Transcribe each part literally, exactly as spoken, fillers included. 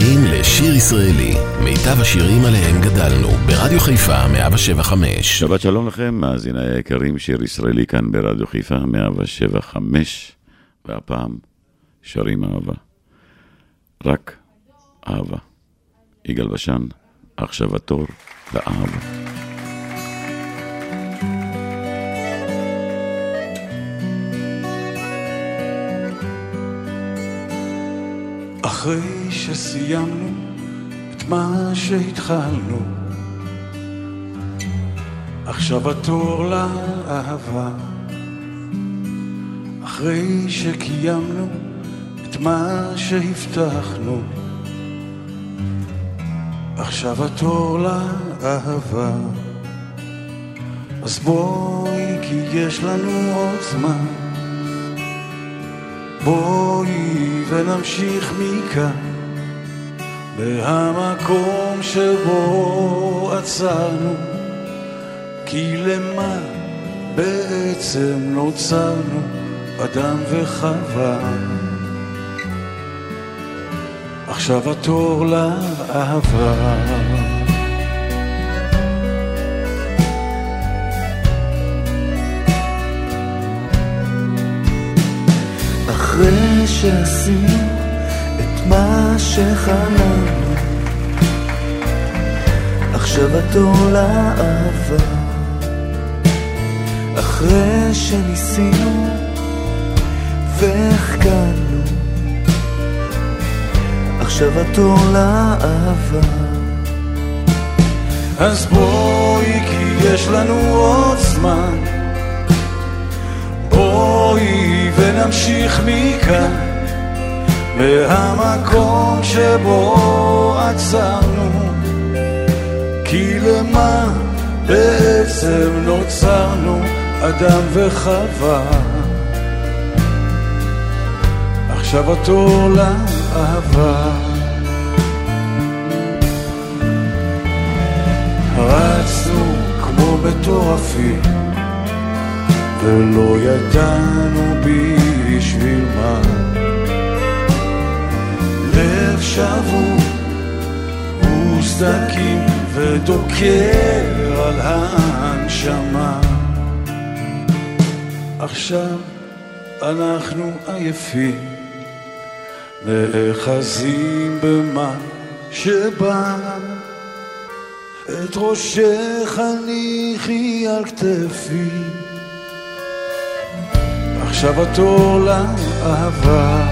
מאזינים לשיר ישראלי, מיטב השירים עליהם גדלנו, ברדיו חיפה מאה שבע חמש. שבת שלום לכם, מאזיני היקרים, שיר ישראלי כאן ברדיו חיפה מאה שבע חמש, והפעם שרים אהבה. רק אהבה. יגאל בשן, עכשיו התור לאהבה. אחרי שסיימנו את מה שהתחלנו, עכשיו התור לאהבה. אחרי שקיימנו את מה שהבטחנו, עכשיו התור לאהבה. אז בואי, כי יש לנו עוד זמן, בואי ונמשיך מכאן, מהמקום שבו עצרנו, כי למה בעצם נוצרנו, אדם וחווה. עכשיו התור לאהבה. אחרי שעשינו את מה שחלמנו, עכשיו התור לאהבה. אחרי שניסינו והחכמנו, עכשיו התור לאהבה. אז בואי, כי יש לנו עוד זמן, בואי ונמשיך מכאן, מהמקום שבו עצרנו, כי למה בעצם נוצרנו, אדם וחווה. עכשיו התור לאהבה. רצנו כמו מטורפים ולא ידענו בשביל מה, לב שבור וסדקים ודוקר על ההנשמה. עכשיו אנחנו עייפים, נאחזים במה שבא, את ראשך הניחי על כתפי. עכשיו התור לאהבה.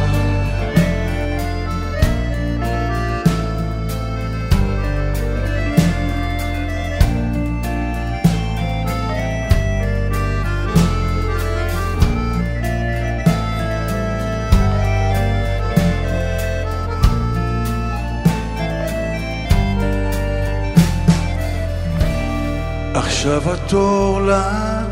עכשיו התור לאהבה.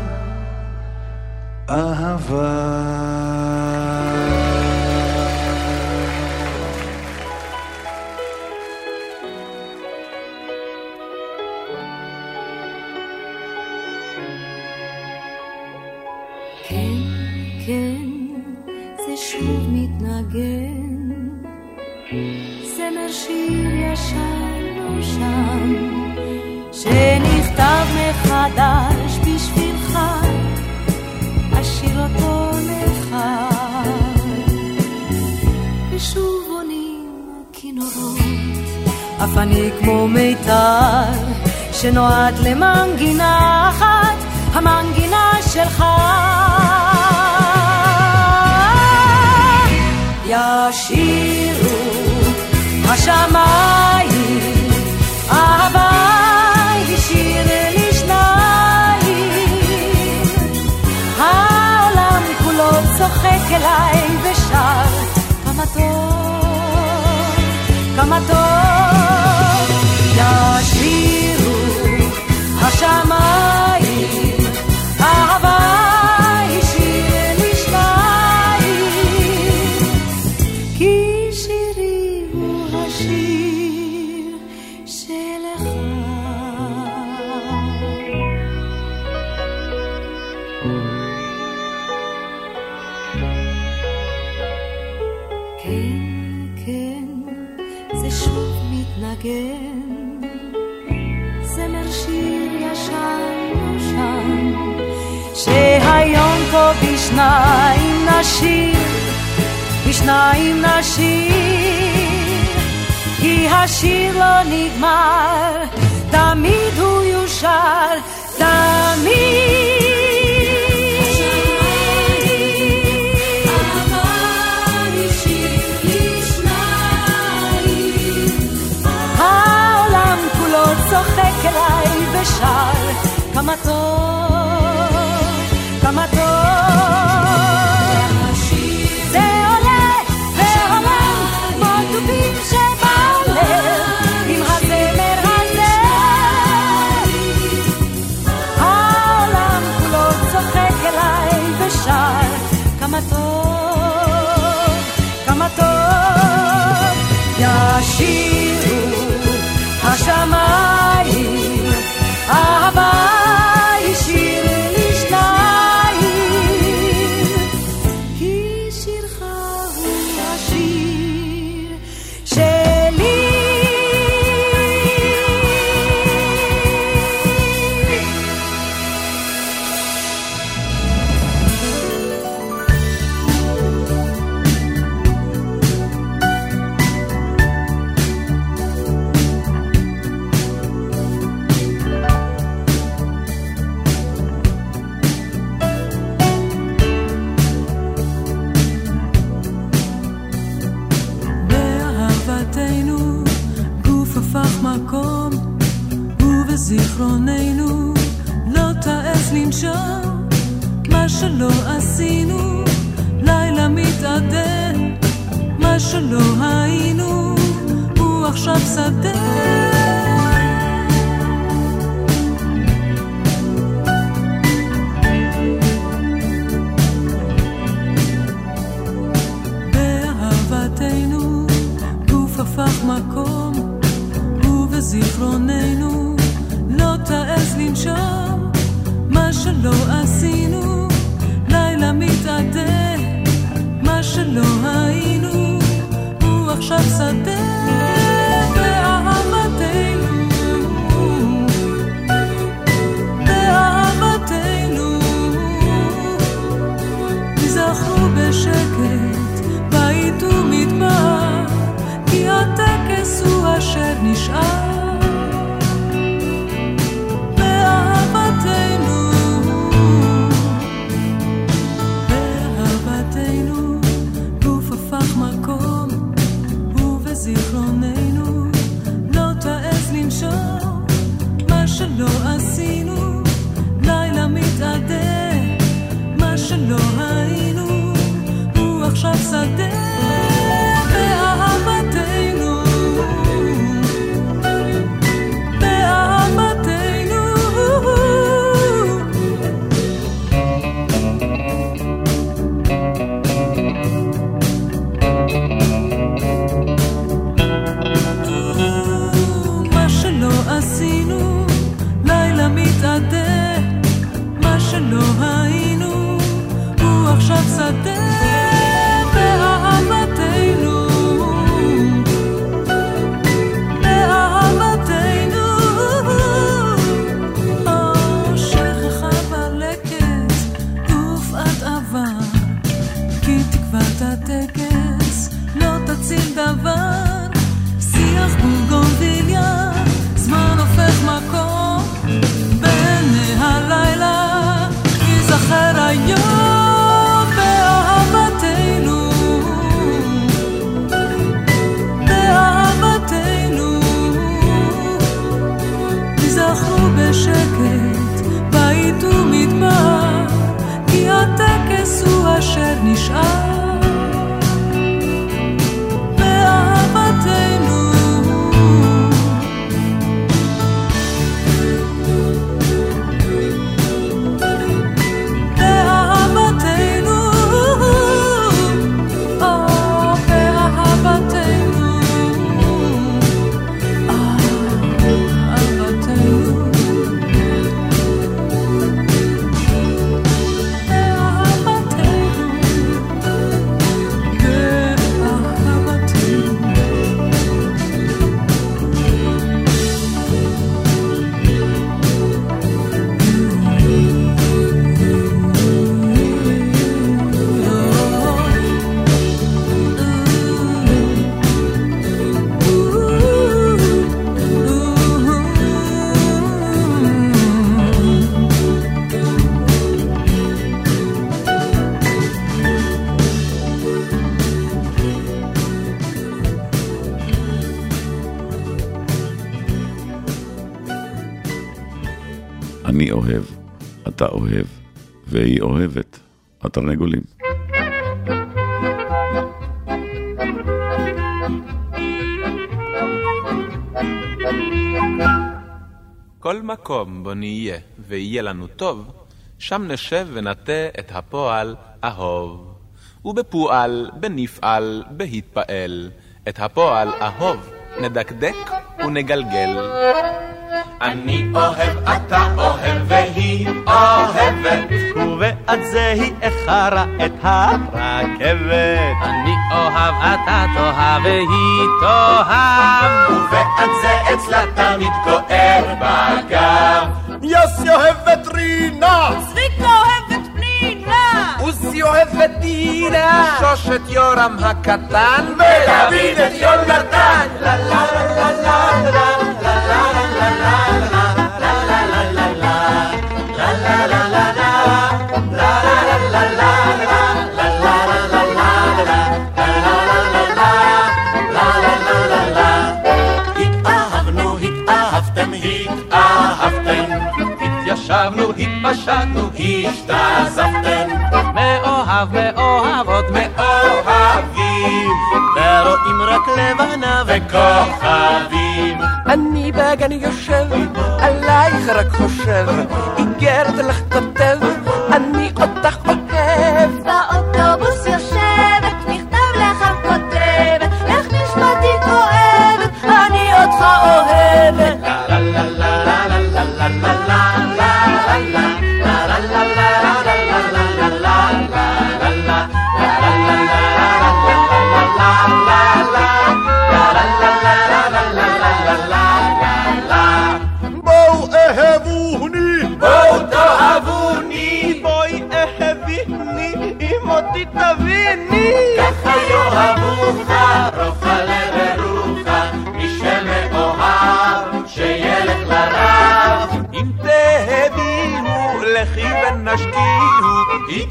כן, כן, זה שוב מתנגן, זמר שיר ישן לא שם, שנכתב מחדש בשבילך, אשיר אותו לך. ושוב עונים כינורות, אף אני כמו מיתר שנועד למנגינה אחת, המנגינה שלך. ישירו השמיים אהבה, ישיר לי שניים, העולם כולו צוחק אליי ושר, כמה טוב, כמה טוב. ישירו השמיים אהבה, שוב מתנגן זמר שיר ישן נושן שהיום פה בשניים נשיר בשניים נשיר כי השיר לא נגמר תמיד הוא יושר תמיד כמה טוב, כמה טוב זה עולה והעולם כמו טובים שבעולם עם הזמר הזה העולם כולו צוחק אליי ושר כמה טוב, כמה טוב ישירו השמיים אהבה זיכרוננו לא תעף לנשום מה שלא עשינו לילה מתעדן מה שלא היינו הוא עכשיו שדה באהבתנו גוף הפך מקום ובזיכרוננו תעז לנשום מה שלא עשינו לילה מתעדה מה שלא היינו הוא עכשיו שדה באהבתנו באהבתנו תזכרו בשקט בית ומדבר כי הטקס הוא אשר נשאר שלא עשינו לילה מתעדה מה שלא היינו הוא עכשיו שדה באהבתנו באהבתנו אני אוהב, אתה אוהב, והיא אוהבת, התרנגולים. כל מקום בו נהיה ויהיה לנו טוב, שם נשב ונתה את הפועל אהוב. ובפועל, בנפעל, בהתפעל, את הפועל אהוב נדקדק ונגלגל. אני אוהב, אתה אוהב, והיא אוהבת, ובעד זה היא אחרה את הרכבת. אני אוהב, אתה תאהב, והיא תאהב, ובעד זה אצלה תמיד כואב בגב. יוסי אוהבת רינה, צביק אוהבת פנינה, עוזי אוהבת דינה, שוש את יורם הקטן, ולביד את יונתן. לה לה לה לה לה שבנו, התפשטנו, השתזפתם, מאוהב, מאוהבות, מאוהבים, ורואים רק לבנה וכוכבים. אני בגן יושב, עלייך רק חושב, איגרת לך כותב, אני אותך אוהב. באוטובוס יושבת, מכתב לך כותב, לך נשמתי כואבת, אני אותך אוהבת. לה לה לה לה לה לה לה לה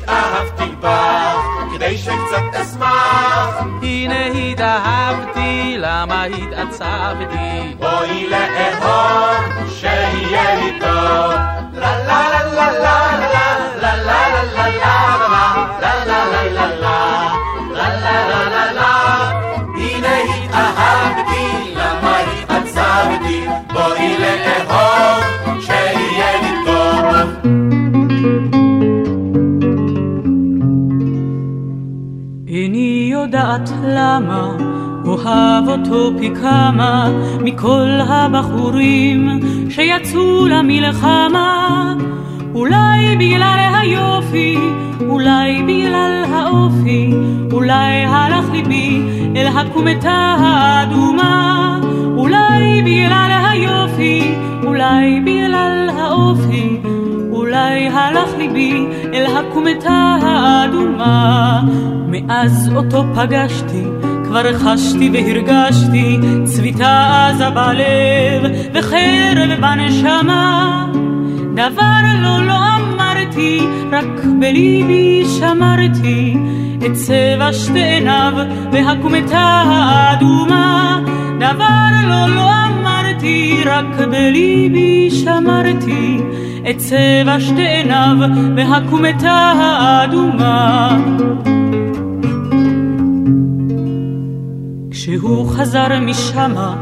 התאהבתי בך, כדי שקצת אשמח, הנה התאהבתי, למה התעצבתי? בואי לאהוב, שיהיה לי טוב. לה לה לה לה לה לה לה לה לה לה לה לה לה לה לה לה לה, הנה התאהבתי, למה התעצבתי? בואי לאהוב, שיהיה לי טוב. יודעת למה אוהב אותו פי כמה מכל הבחורים שיצאו למלחמה, אולי בגלל היופי, אולי בגלל האופי, אולי הלך ליבי אל הקומתה האדומה, אולי בגלל היופי, אולי בגלל האופי, אולי הלך ליבי אל הקומתה האדומה. מאז אותו פגשתי, כבר חשתי והרגשתי, צביתה עזה בלב וחרב בנשמה. דבר לא לא אמרתי, רק בליבי שמרתי את צבע שתי עיניו והקומתה האדומה. דבר לא לא אמרתי, רק בליבי שמרתי את צבע שתי עיניו והקומתה האדומה. כשהוא חזר משמה,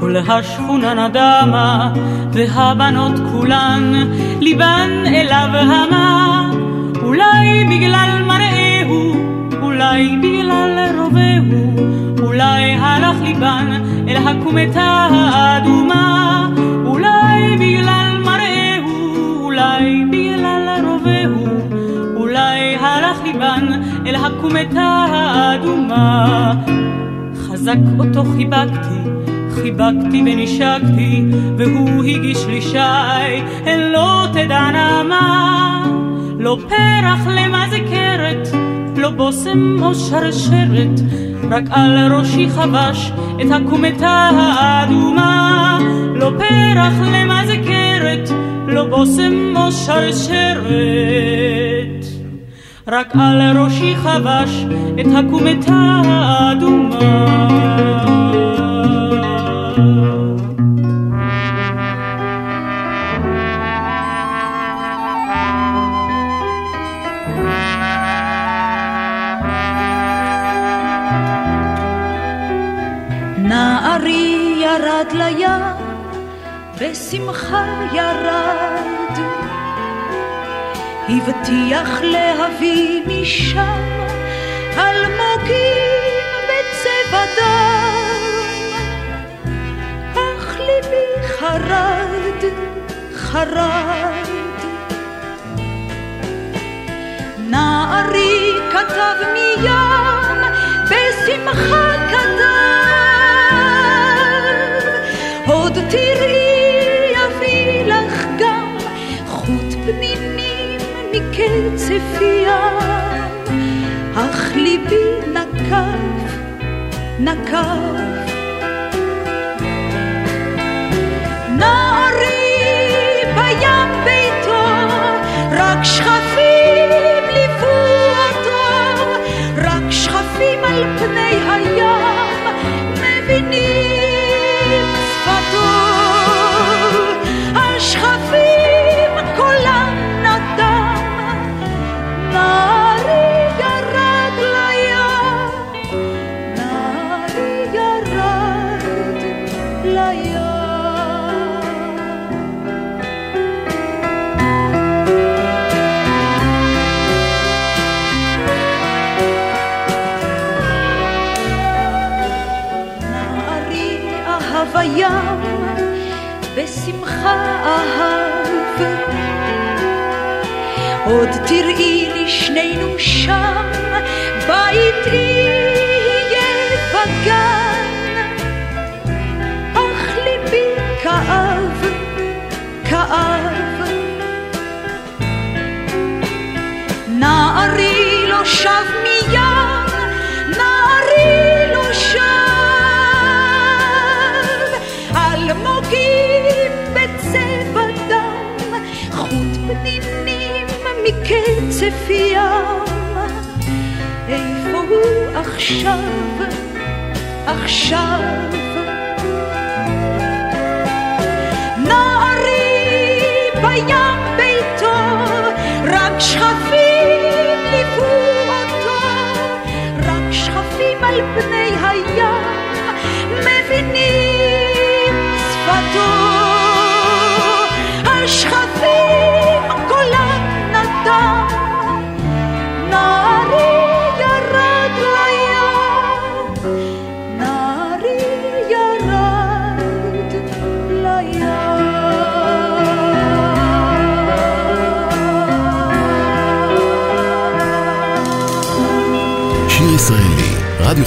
כל השכונה נדמה, והבנות כולן ליבן אליו המה, אולי בגלל מראהו, אולי בגלל רובהו, אולי הלך ליבן אל הקומתה האדומה, אולי בגלל מראהו, אולי בגלל רובהו, אולי הלך ליבן אל הקומתה האדומה. חזק אותו חיבקתי, חיבקתי ונשקתי, והוא הגיש לי שי, הן לא תדענה מה, לא פרח למזכרת, לא בוסם או שרשרת, רק על ראשי חבש את הקומתה האדומה, לא פרח למזכרת, לא בוסם או שרשרת, רק על ראשי חבש את הקומתה האדומה. יד ליד בשמחה ירד, הבטיח להביא משם אלמוגים בצבע דם, אך ליבי חרד, חרד. נערי כתב מים בשמחה כתב, עוד תראי יביא לך גם חוט פנינים מקצף ים, אך ליבי נקף, נקף. נערי בים ביתו רק שכפים שחפים על פני הים מבינים שפתו, השחפים כולם נדם, נערי ירד לים, נערי ירד לים. ים בשמחה אהב, עוד תראי לי שנינו שם בית יהיה בגן, אך ליבי כאב, כאב. נערי לא שב מים, נערי לא שב פנינים מקצף ים, איפה הוא עכשיו, עכשיו? נערי בים ביתו רק שכפים ליוו אותו, רק שכפים על פני הים מבינים שפתו, השכפים רדיו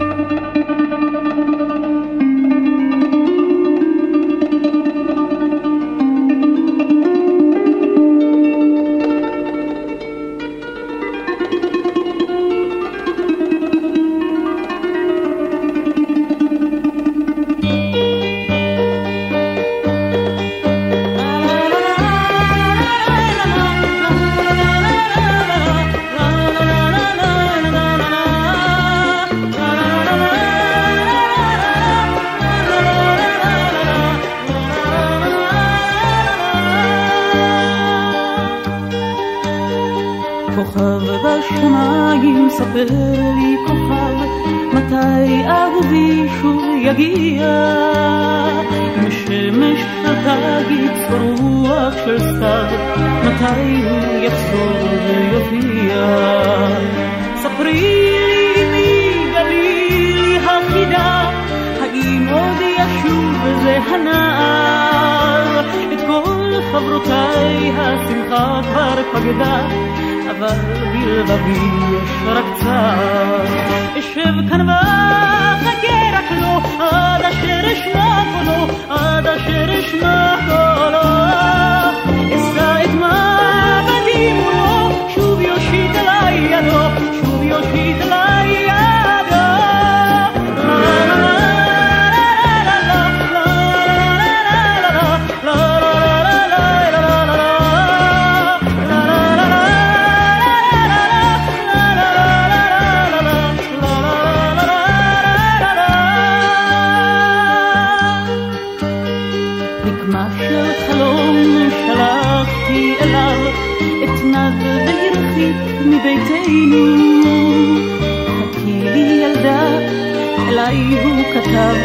עליי הוא כתב,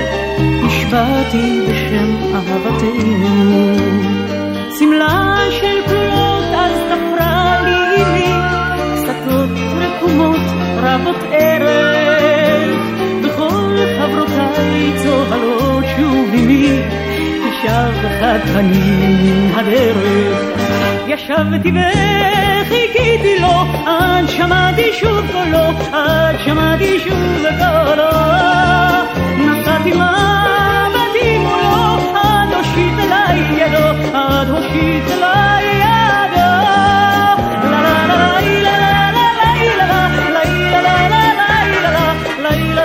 השבעתי בשם אהבתנו. סמלה של פלוט אז תפרה לי לי, סתתות רקומות רבות ערך, בכל חברותיי צוהלות שוב עימי, ישב אחד חנין מן הדרך. ישבתי וחיכיתי לו, עד שמעתי שוב קולו, עד שמעתי שוב קולו. נתתי מבטים מולו, עד הושיט אליי ידו, עד הושיט אליי ידו. לה לה לה לה לה לה לה לה לה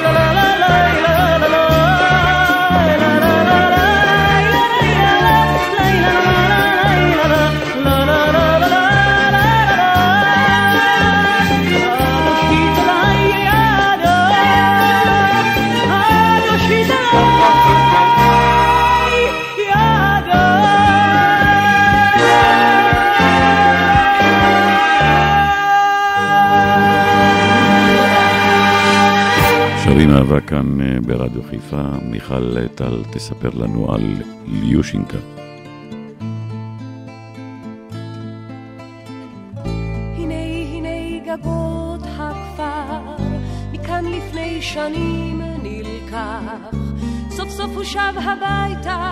אהבה כאן ברדיו חיפה. מיכל טל תספר לנו על ליושינקה. הנה הנה גגות הכפר, מכאן לפני שנים נלקח, סוף סוף הוא שב הביתה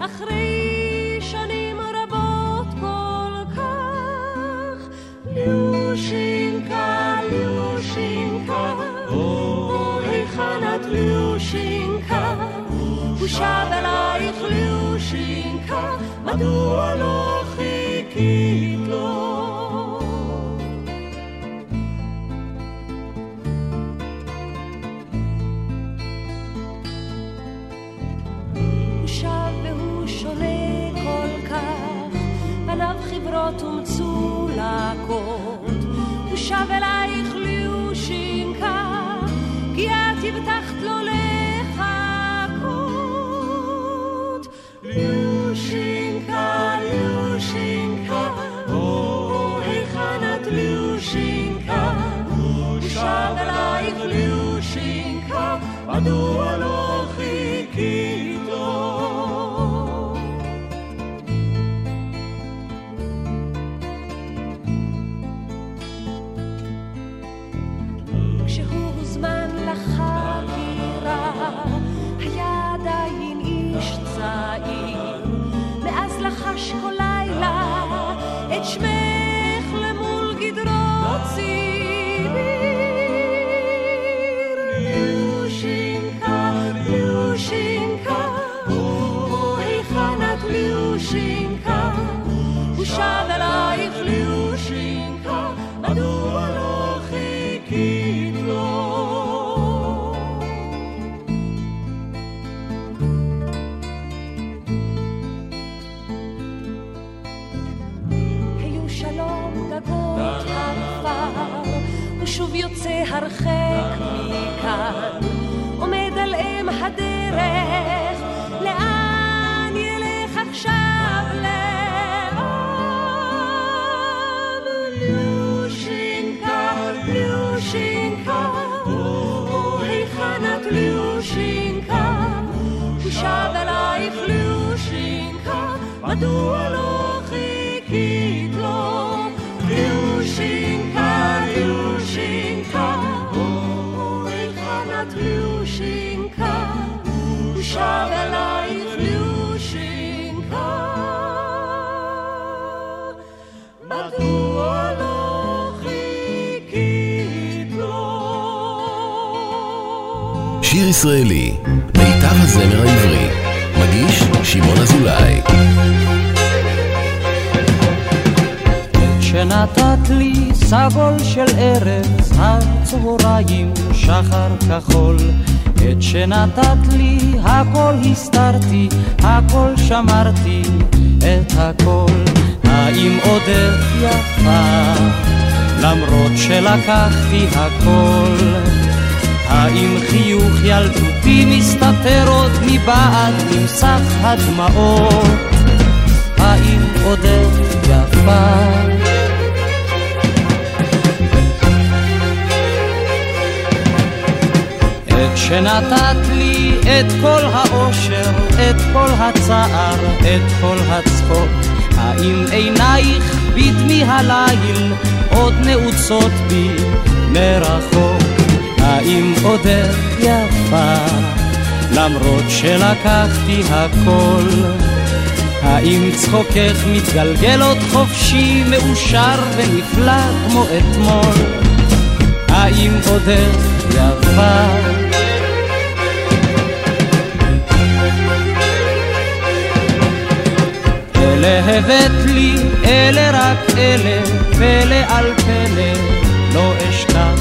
אחרי שנים רבות כל כך. ליושינקה, ליושינקה, ליושינקה, הוא שב אלייך ליושינקה, מדוע לא חיכית לו? הוא שב והוא שונה כל כך, פניו חברות ומצולקות, הוא שב אלייך ליושינקה, כי את הבטחת לו לחכות. ליושינקה, ליושינקה, או היכן את ליושינקה, הוא שב אלייך ליושינקה, מדוע לא חיכית לו? כשהוא הוזמן חקירה, היה עדיין איש צעיר, מאז לחש כל לילה את שמך למול גדרות צעיר. ליושינקה, ליושינקה, או היכן את ליושינקה, הוא שב אלייך ליושינקה, מדוע לא חיכית לו? שוב יוצא הרחק מכאן, עומד על אם הדרך, לאן ילך עכשיו, לאן? ליושינקה, ליושינקה, או היכן את ליושינקה, הוא שב אלייך ליושינקה, מדוע לא חיכית לו? ליושינקה, ליושינקה, או היכן את ליושינקה, הוא שב אלייך ליושינקה, מדוע לא חיכית לו? שיר ישראלי, מיטב הזמר העברי, מגיש שמעון אזולאי. שנתת לי סגול של ארץ הצהריים, שחר כחול, את שנתת לי הכל הסתרתי, הכל שמרתי, את הכל. האם עודך יפה למרות שלקחתי הכל? האם חיוך ילדותי מסתתר עוד מבעד ממסך הדמעות? האם עודך יפה? שנתת לי את כל האושר, את כל הצער, את כל הצחוק. האם עינייך בדמי הליל עוד נעוצות בי מרחוק? האם עודך יפה למרות שלקחתי הכל? האם צחוקך מתגלגל עוד חופשי, מאושר ונפלא כמו אתמול? האם עודך יפה? אלה הבאת לי, אלה רק אלה, פלא על פלא, לא אשכח.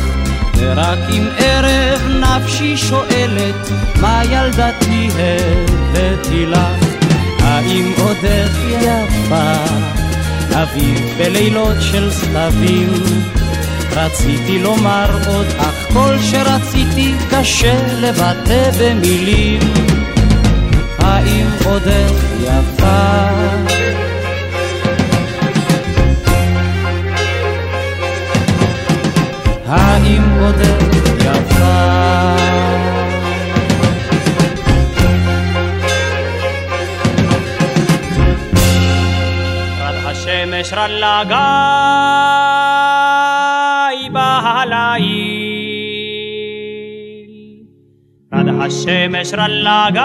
ורק אם ערב נפשי שואלת, מה ילדתי הבאתי לך? האם עודך יפה, אביב בלילות של סתבים? רציתי לומר עוד, אך כל שרציתי קשה לבטא במילים. האם עודך יפה? האם עודך יפה? רד השמש רד לגיא בהליל, רד השמש רד לגיא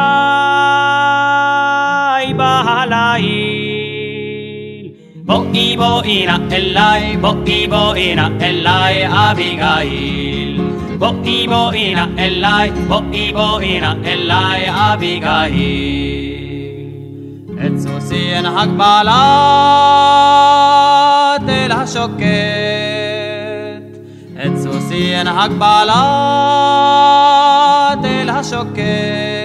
בהליל. בואי בואי נא אליי, בואי בואי נא אליי אביגיל. בואי בואי נא אליי, בואי בואי נא אליי אביגיל. את סוסי הנהג בלט אל השוקט, את סוסי הנהג בלט אל השוקט.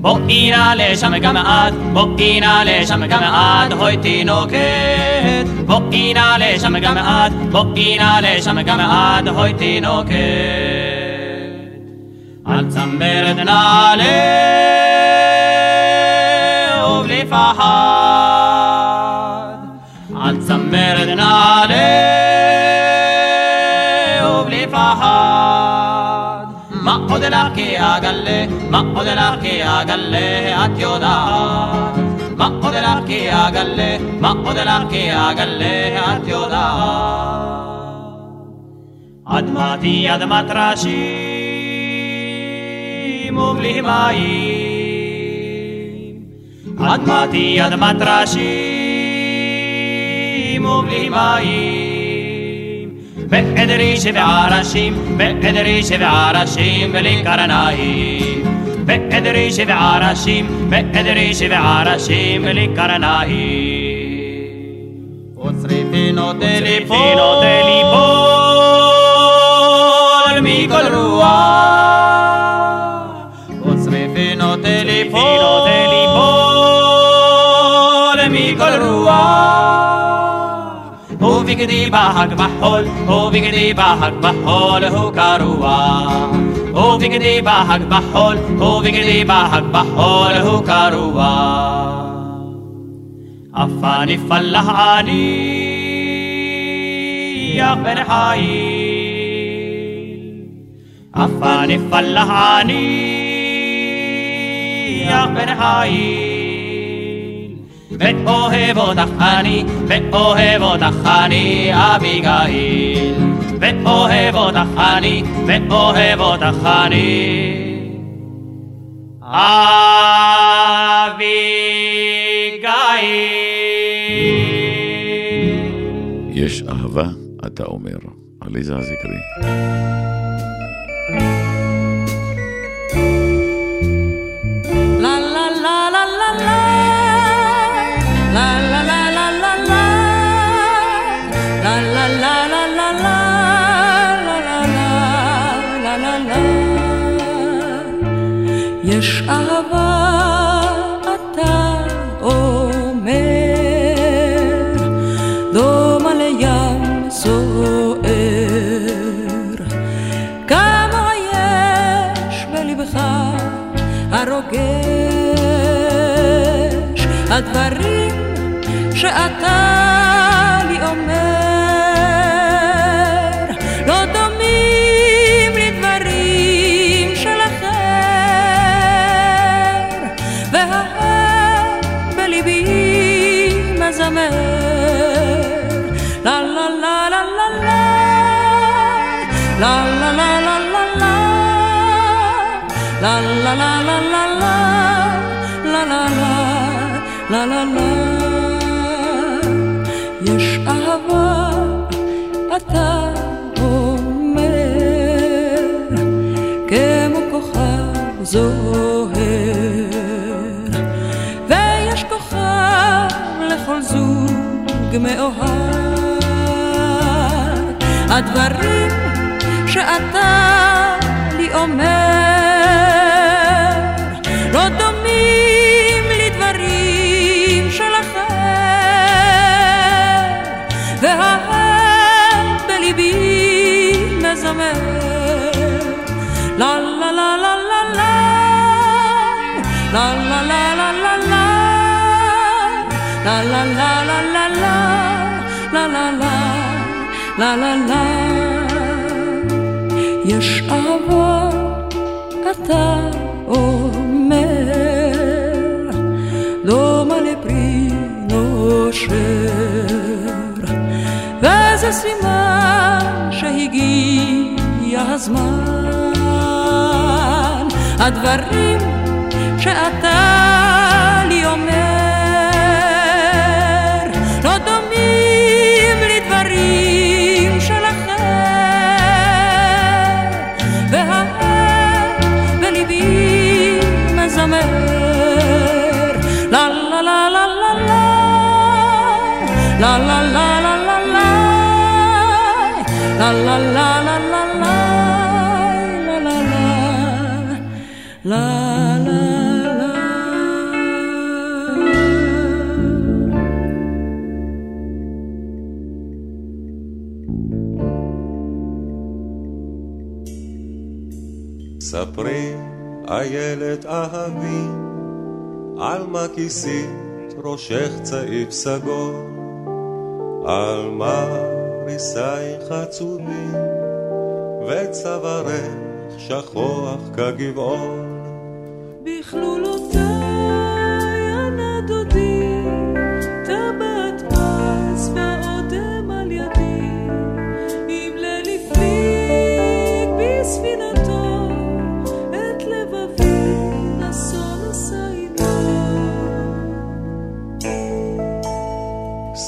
בואי נא לשם גם מעט, בואי נא לשם גם מעט, הוי תינוקת. בואי נא לשם גם מעט, בואי נא לשם גם מעט, הוי תינוקת. על צמרת נעלה ובלי פחד, על צמרת נעלה ובלי פחד. מה עוד לך כי אגלה, מה עוד לך כי אגלה, את יודעת. מה עוד לך כי אגלה, מה עוד לך כי אגלה, את יודעת. אדמתי אדמת רשים ובלי מים, אדמתי אדמת רשים ובלי מים. בעדרי שבעה ראשים, בעדרי שבעה ראשים בלי קרניים. בעדרי שבעה ראשים, בעדרי שבעה ראשים בלי קרניים. עוצרי פינות ליפול מכל רוח, עוצרי פינות ליפול מכל רוח. ובגדי בהק בחול, ובגדי בהק בחול הוא קרוע. ובגדי בהק בחול, ובגדי בהק בחול הוא קרוע. עפני פלח אני יא בן חיל, עפני פלח אני יא בן חיל. ואוהב אותך אני, ואוהב אותך אני אביגיל. ואוהב אותך אני, ואוהב אותך אני אביגיל. יש אהבה אתה אומר, עליזה זקרי. יש אהבה אתה אומר, דומה לים סוער. כמה יש בלבך הרוגש, הדברים שאתה לי אומר לא דומים לדברים שלה. la la la la la la la la la la יש אהבה אתה אומר כמו כוכב זוהר ויש כוכב לכל זוג מאוהב הדברים שאתה לי אומר לא דומים לדברים שלכם והאהב בליבי מזמר לה לה לה לה לה לה לה לה לה לה לה לה לה לה לה לה לה לה לה לה לה יש אהבה אתה אומר דומה לפרי נושר וזה סימן שהגיע הזמן הדברים שאתה לי אומר לא דומים לדברים שלכם la la la la la la la la la la la la la la la la la la la la sapri איילת אהבי על מה כיסית ראשך צעיף סגור על מה ריסייך עצובים וצווארך שכוח כגבעון בכלולותיי הנדודי טבעת פס ועודם על ידי אם ללפליג בספינה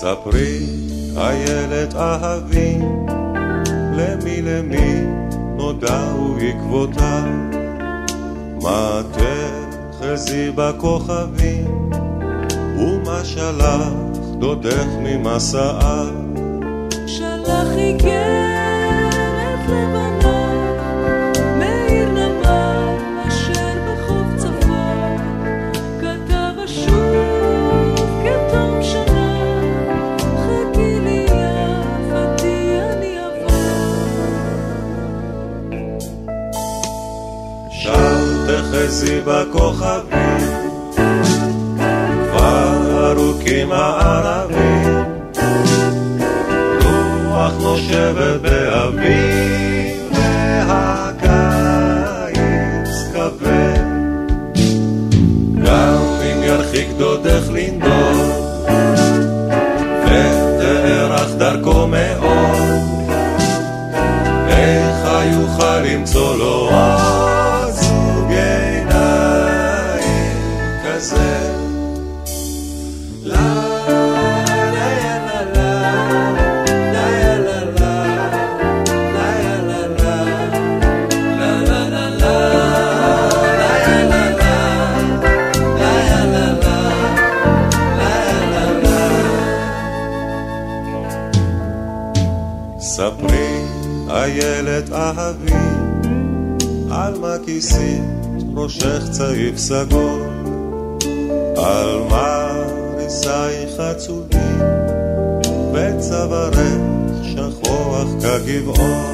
ספרי, איילת אהבי, למי למי נודעו עקבותיו. מה תחזי בכוכבים, ומה שלח דודך ממסעה. שלח איגרת לבנה, מאיר נמל אשר בחוף צפון, כתב השוב כתום שנה. תחזי בכוכבים כבר ארוכים הערבים רוח נושבת באביב והקיץ כבד גם אם ירחיק דודך לנדוד ותארך דרכו מאוד איך יוכל למצוא לו ספרי, איילת אהבי, על מה כיסית ראשך צעיף סגול, על מה ריסייך עצובים, וצווארך שכוח כגבעון.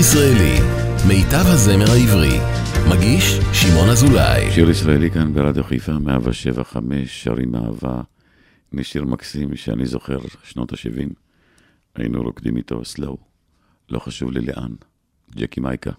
ישראלי, מיטב הזמר העברי, מגיש שמעון אזולאי. שיר ישראלי כאן ברדיו חיפה מאה שבע נקודה חמש, שרים אהבה, משיר מקסים שאני זוכר שנות ה-שבעים. היינו רוקדים איתו סלו, לא חשוב לי לאן, ג'קי מייקה.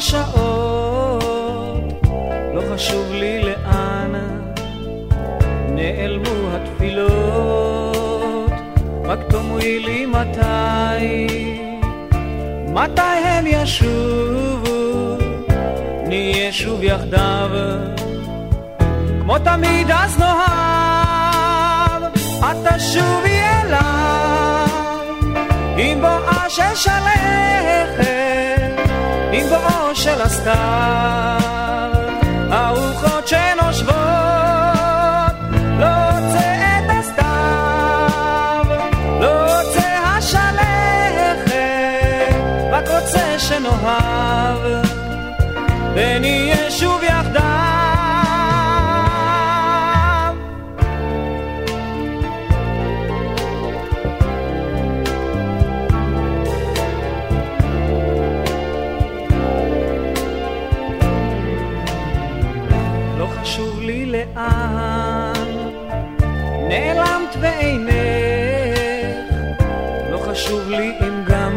השעות, לא חשוב לי לאן נעלמו התפילות, מקטומוי לי מתי, מתי הם ישובו, נהיה שוב יחדיו, כמו תמיד אז נוהב, אתה שובי אליי, עם בואה של שלכת, עם בואו של הסתר, הרוחות שנושבות, לא רוצה את הסתר, לא רוצה השלכת, רק רוצה שנוהב, ונהיה שוב יחדיו. נעלמת בעינך, לא חשוב לי אם גם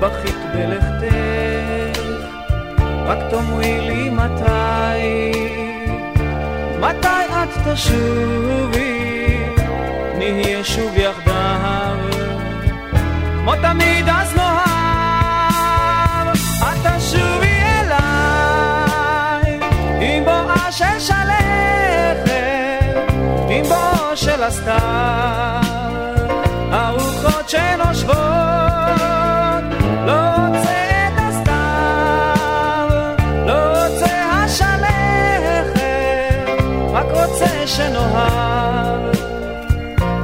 בכית בלכתך, רק תאמרי לי מתי, מתי את תשובי, נהיה שוב יחדיו, כמו תמיד אז נוהב, את תשובי אליי, עם בואה של שלכת, עם בואו של הסתר, הרוחות שנושבות, לא רוצה את הסתר, לא רוצה השלכת, רק רוצה שנוהב,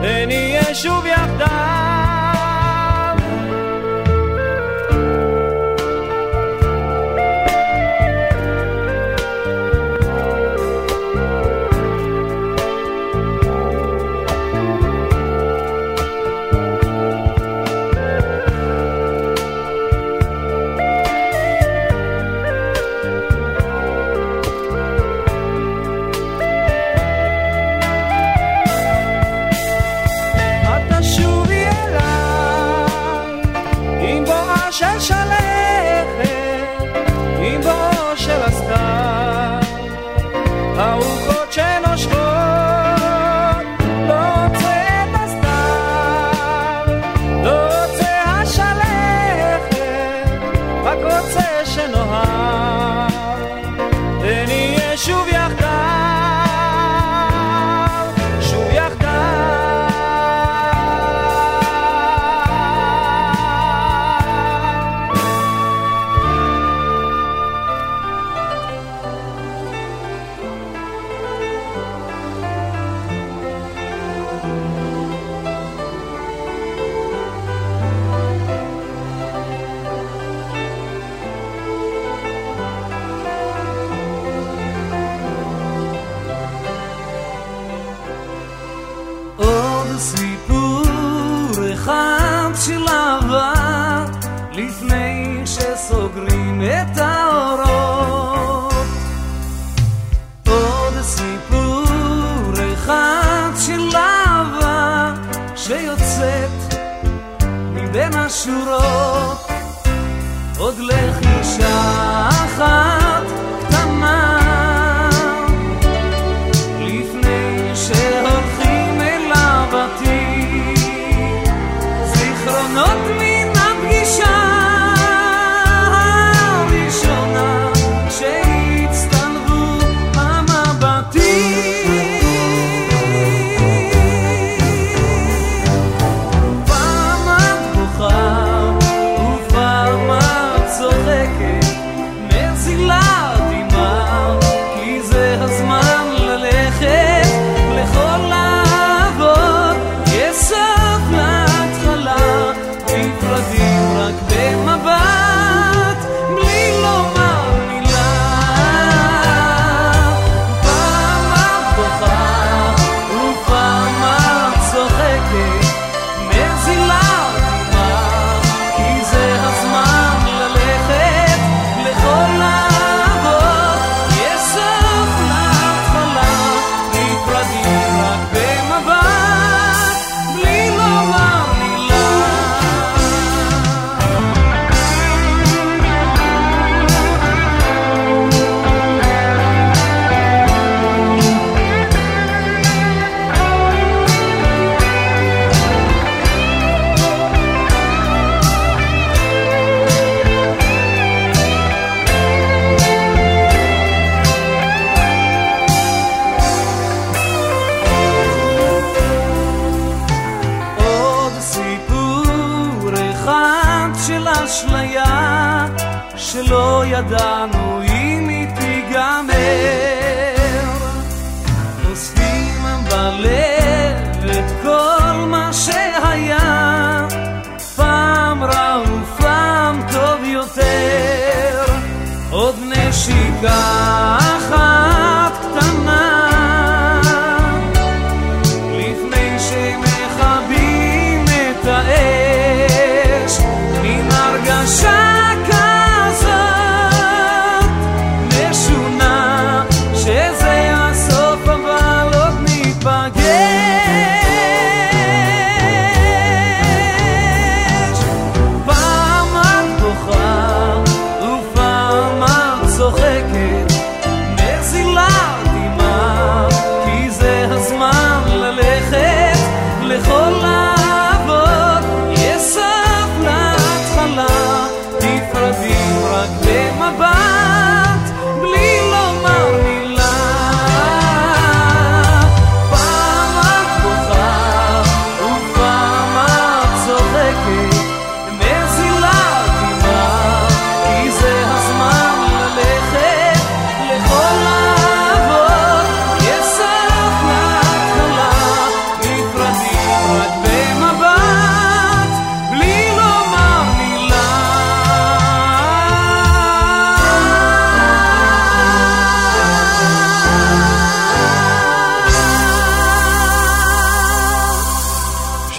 ונהיה שוב יחדיו. שלא ידענו אם היא תיגמר. אוספים בלב את כל מה שהיה, פעם רע ופעם טוב יותר. עוד נשיקה אחת קטנה לפני שמכבים את האש, מן הרגשה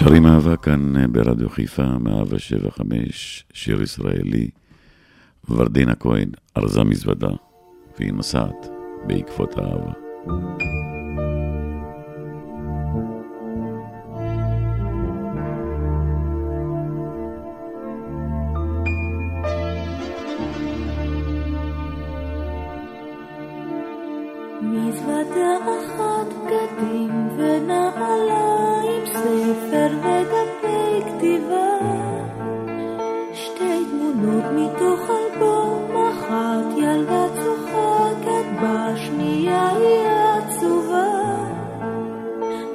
שרים אהבה כאן ברדיו חיפה, מאה שבע חמש, שיר ישראלי, ורדינה קוין, ארזה מזוודה, והיא נוסעת בעקבות האהבה. מזוודה אחת בגדים ונעליים, ספר ודפי כתיבה, שתי תמונות מתוך אלבום, אחת ילדה צוחקת, בשנייה היא עצובה.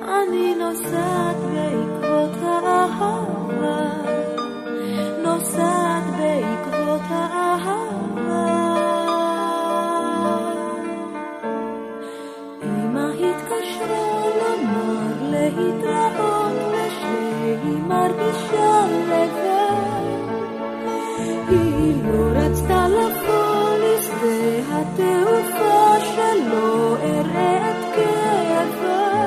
אני נוסעת בעקבות האהבה, נוסעת בעקבות האהבה. להתראות ושהיא מרגישה לבד, היא לא רצתה לבוא לשדה התעופה, שלא אראה את כאבה.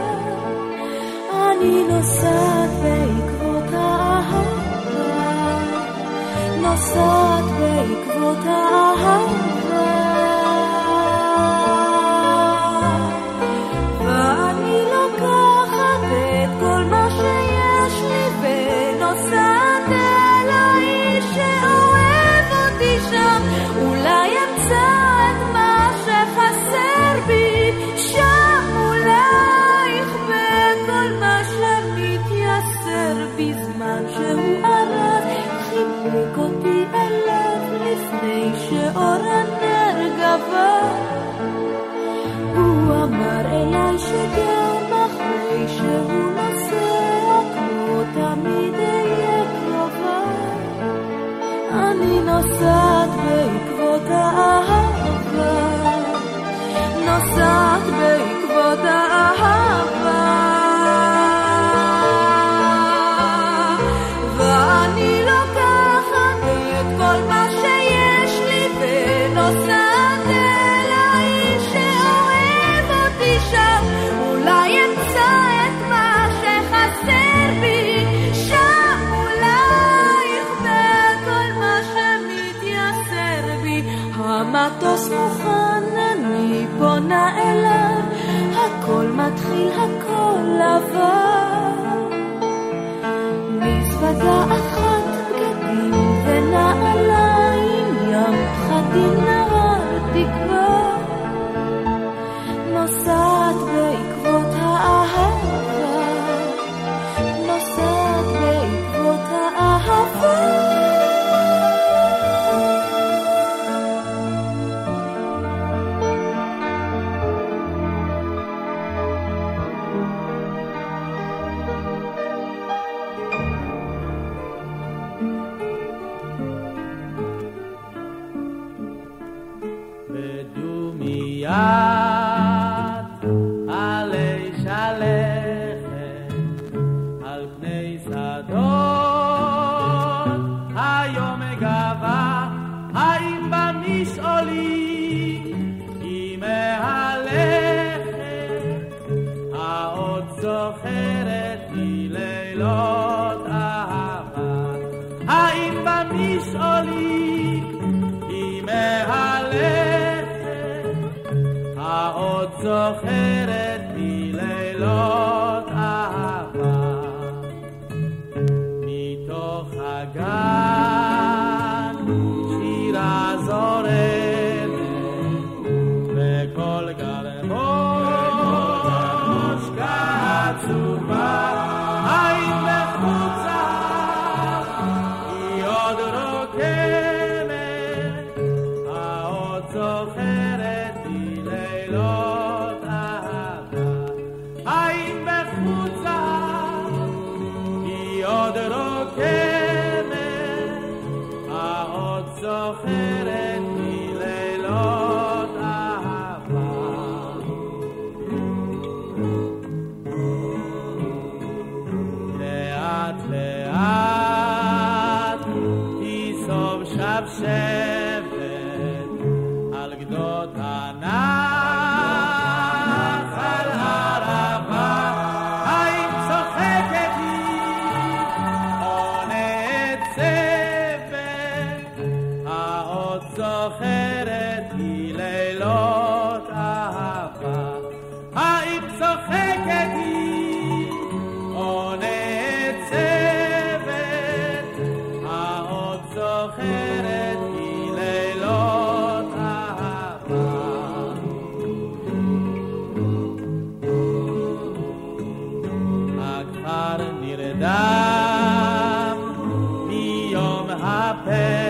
אני נוסעת בעקבות האהבה, נוסעת בעקבות האהבה. נוסעת בעקבות האהבה, נוסעת בעקבות האהבה. ואני לוקחת את כל מה שיש לי ונוסעת אל האיש שאוהב אותי, שם אולי אמצא את מה שחסר בי, שם המטוס מוכן, אני פונה אליו, הכל מתחיל, הכל עבר. מזוודה אחת, בגדים ונעליים, ים פחדים, נהר תקווה. נוסעת בעקבות האהבה, נוסעת בעקבות האהבה. שאת עלי שלכת על פני שדות היום מגבה האם במשעולים היא מהלכת האות זוכרת היא לילות אהבה האם במשעולים היא מהלכת עוד זוכרת מלילות אהבה מתוך הגן שירה זורמת וכל גלמות מושקעת עצובה העין בחוצה היא עוד רוקמת העוד זוכרת זוכרת מלילות אהבה לאט לאט תיסוב שבשבת על גדות הנח על הרבה האם צוחקת היא או נעצה זוכרת היא לילות אהבה האם צוחקת היא או נעצבת העוד זוכרת היא לילות אהבה הכפר נרדם מיום הפר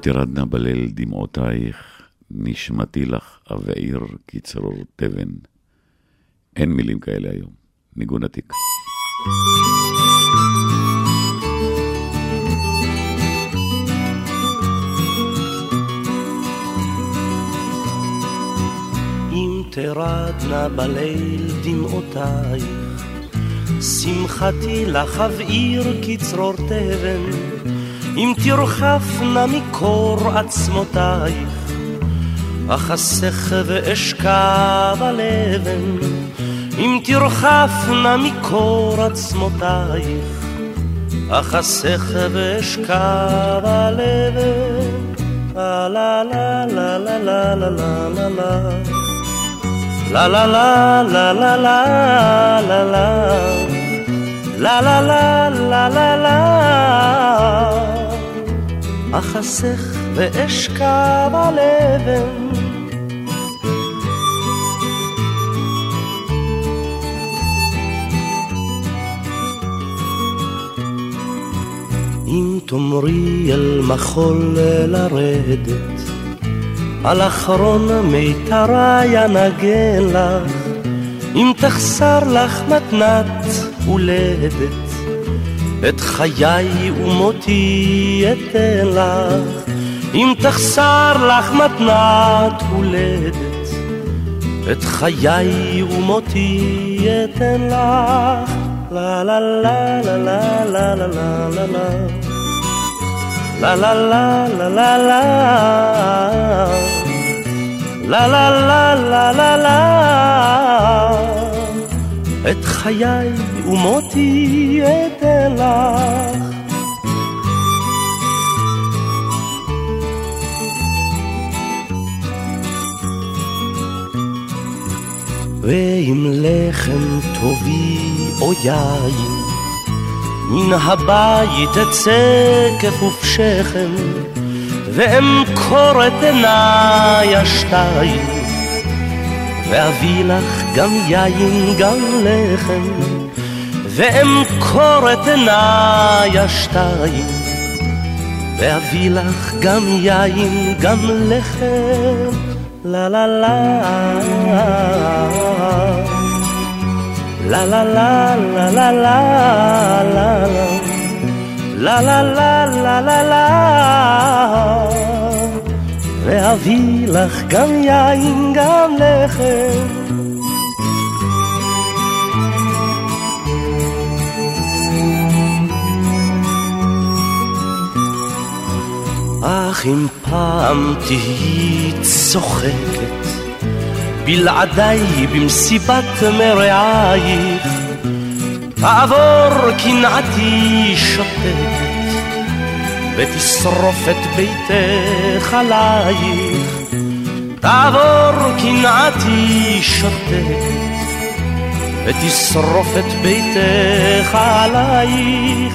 תרדנה בליל דמעותייך, נשמתי לך אבעיר כצרור תבן. אין מילים כאלה היום. ניגון עתיק. אם תרדנה בליל דמעותייך, שמחתי לך אבעיר כצרור תבן. אם תרחפנה מקור עצמותייך, אחסך ואשכב על אבן. אם תרחפנה מקור עצמותייך, אחסך ואשכב על אבן. לה לה לה לה לה לה לה לה לה לה לה לה לה לה לה לה לה לה לה אחסך ואשכב על אבן אם תאמרי אל מחול לרדת על אחרון מיתרי אנגן לך אם תחסר לך מתנת הולדת את חיי ומותי אתן לך אם תחסר לך מתנת הולדת את חיי ומותי אתן לך לה לה לה לה לה לה לה לה לה לה לה לה לה לה לה לה לה לה את חיי ומותי אתן לך ואם לחם טובי או יין מן הבית אצא כפוף שכם, ואמכור את עיניי השתיים, ואביא לך גם יין גם לחם, ואמכור את עיניי השתיים, ואביא לך גם יין גם לחם. La la la La la la la la la La la la la la la ואביא לך גם יין גם לחם. אך אם פעם תהי צוחקת בלעדיי במסיבת מרעייך, תעבור קנעתי שותקת ותשרוף את ביתך עלייך, תעבור קנעתי שותקת ותשרוף את ביתך עלייך.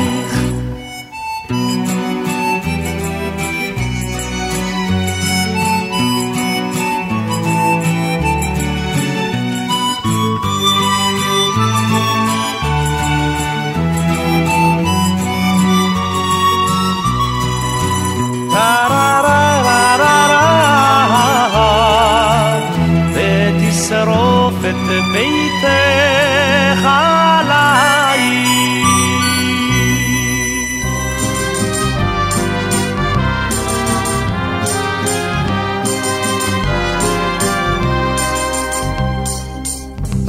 ביתך עליי.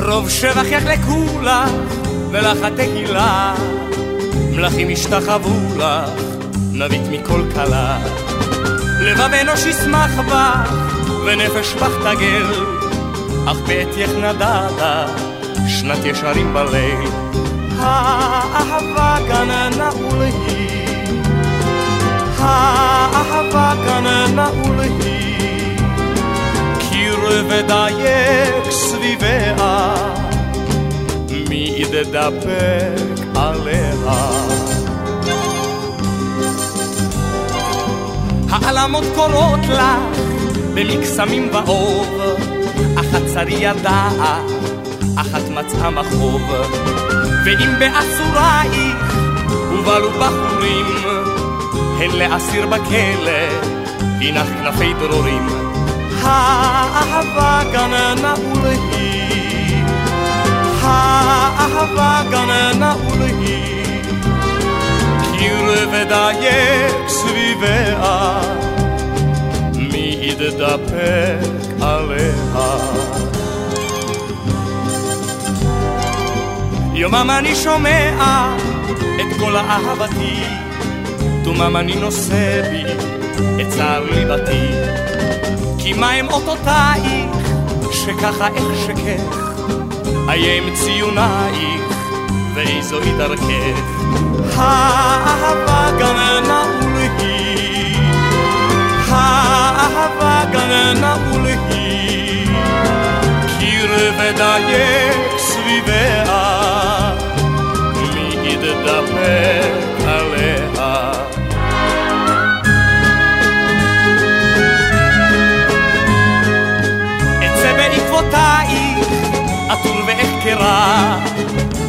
רוב שבח יחלק הוא לך ולך התגילה, מלאכים השתחוו לך נבית מכל קלה, לבב אנוש ישמח בך ונפש בך תגל, אך בעתייך נדעת שנת ישרים בליל. האהבה כאן נעול היא, האהבה כאן נעול היא, קיר ודייק סביביה, מי ידדפק עליה. העלמות קורות לך במקסמים באוב, אחת צרי ידעה, אחת מצאה מחוב, ואם באסורייך ובלו בחורים, הן לאסיר בכלא, הינך כנפי דרורים. האהבה כאן נעול היא, האהבה כאן נעול היא, קיר ודייק סביביה, מי ידדפק עליה. יומם אני שומע את כל אהבתי, תומם אני נושא בי את צער ליבתי, כי מה הם אותותייך שככה איך שכך, איה הם ציונייך ואיזוהי דרכך. האהבה גם נעול היא, האהבה גם נעול היא, ודייק סביביה, מי ידדפק עליה. אצא בעקבותייך עטור ואחקרה,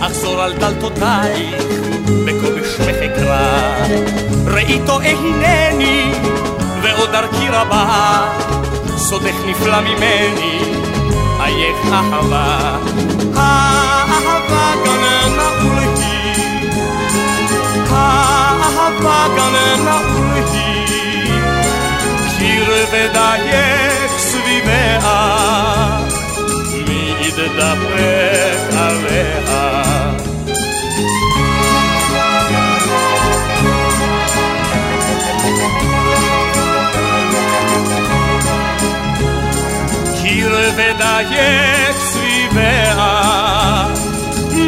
אחזור על דלתותייך בכובש מחקרה, ראיתו אהינני ועוד דרכי רבה, סודך נפלא ממני אייך אהבה. האהבה כאן נעול היא, האהבה כאן נעול היא, קיר ודייק סביביה, מי ידדפק עליה. Vedayek svivea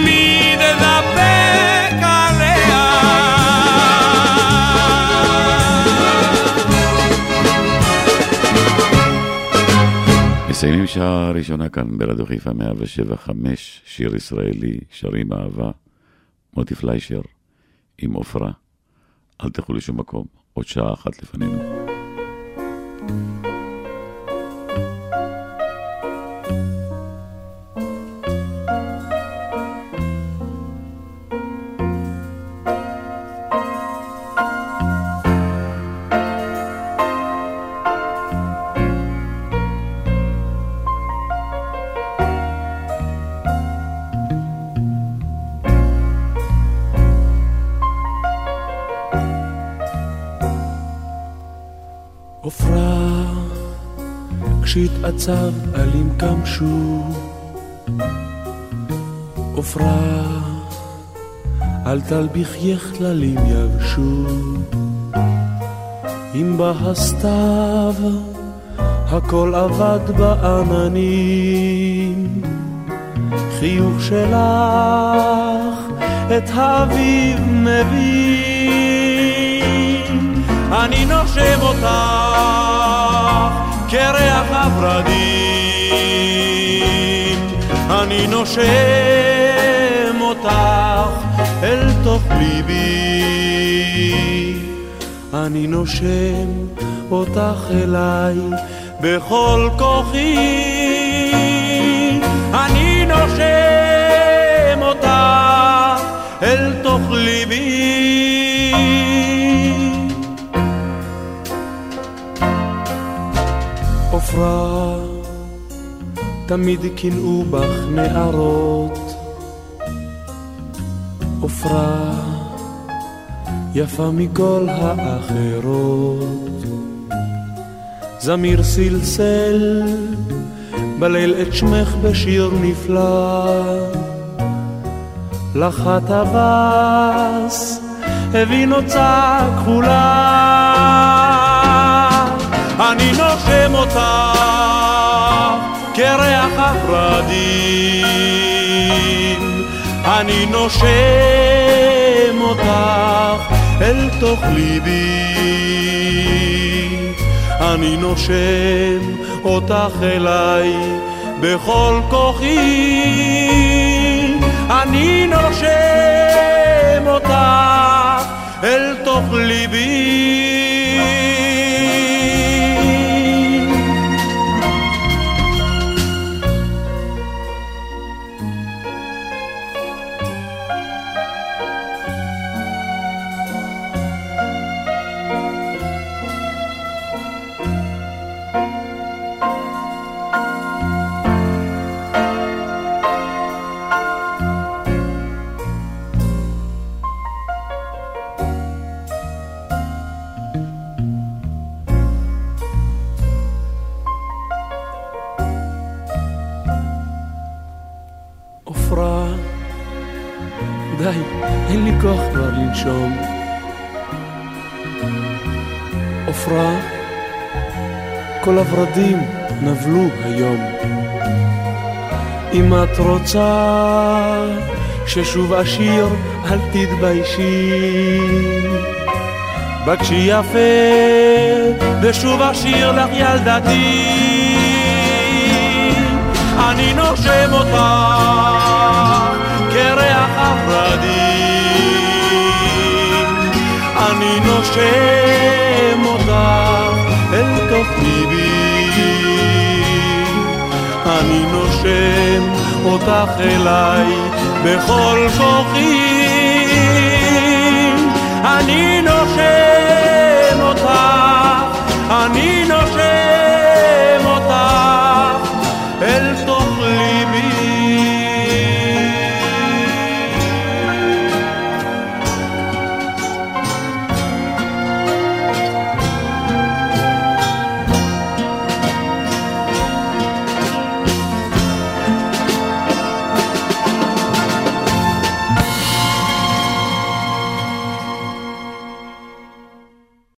mi מסיימים שעה ראשונה כאן ברדיו חיפה מאה ושבע נקודה חמש, שיר ישראלי, שרים אהבה, מוטי פליישר עם עפרה. אל תלכו לשום מקום, עוד שעה אחת לפנינו. כשהתעצב עלים קמשו עפרה, אל תלביכייך כללים יבשו. אם בהסתיו הכל עבד בעננים, חיוך שלך את האביב מבין. אני נושם אותך כריח הורדים, אני נושם אותך אל תוך ליבי, אני נושם אותך אליי בכל כוחי, אני נושם אותך אל תוך ליבי. עפרה, תמיד קינאו בך נערות, עפרה, יפה מכל האחרות. זמיר סלסל בליל את שמך בשיר נפלא, לך הטווס הביא נוצה כחולה. אני נושם אותך כריח הורדים, אני נושם אותך אל תוך ליבי, אני נושם אותך אליי בכל כוחי, אני נושם אותך אל תוך ליבי. עפרה, כל הורדים נבלו היום. אם את רוצה ששוב אשיר, אל תתביישי, בקשי יפה ושוב אשיר לך ילדתי. אני נושם אותך כריח הורדים, אני נושם אל תוך ליבי, אני נושם אותך אליי בכל כוחי, אני נושם אותך, אני נושם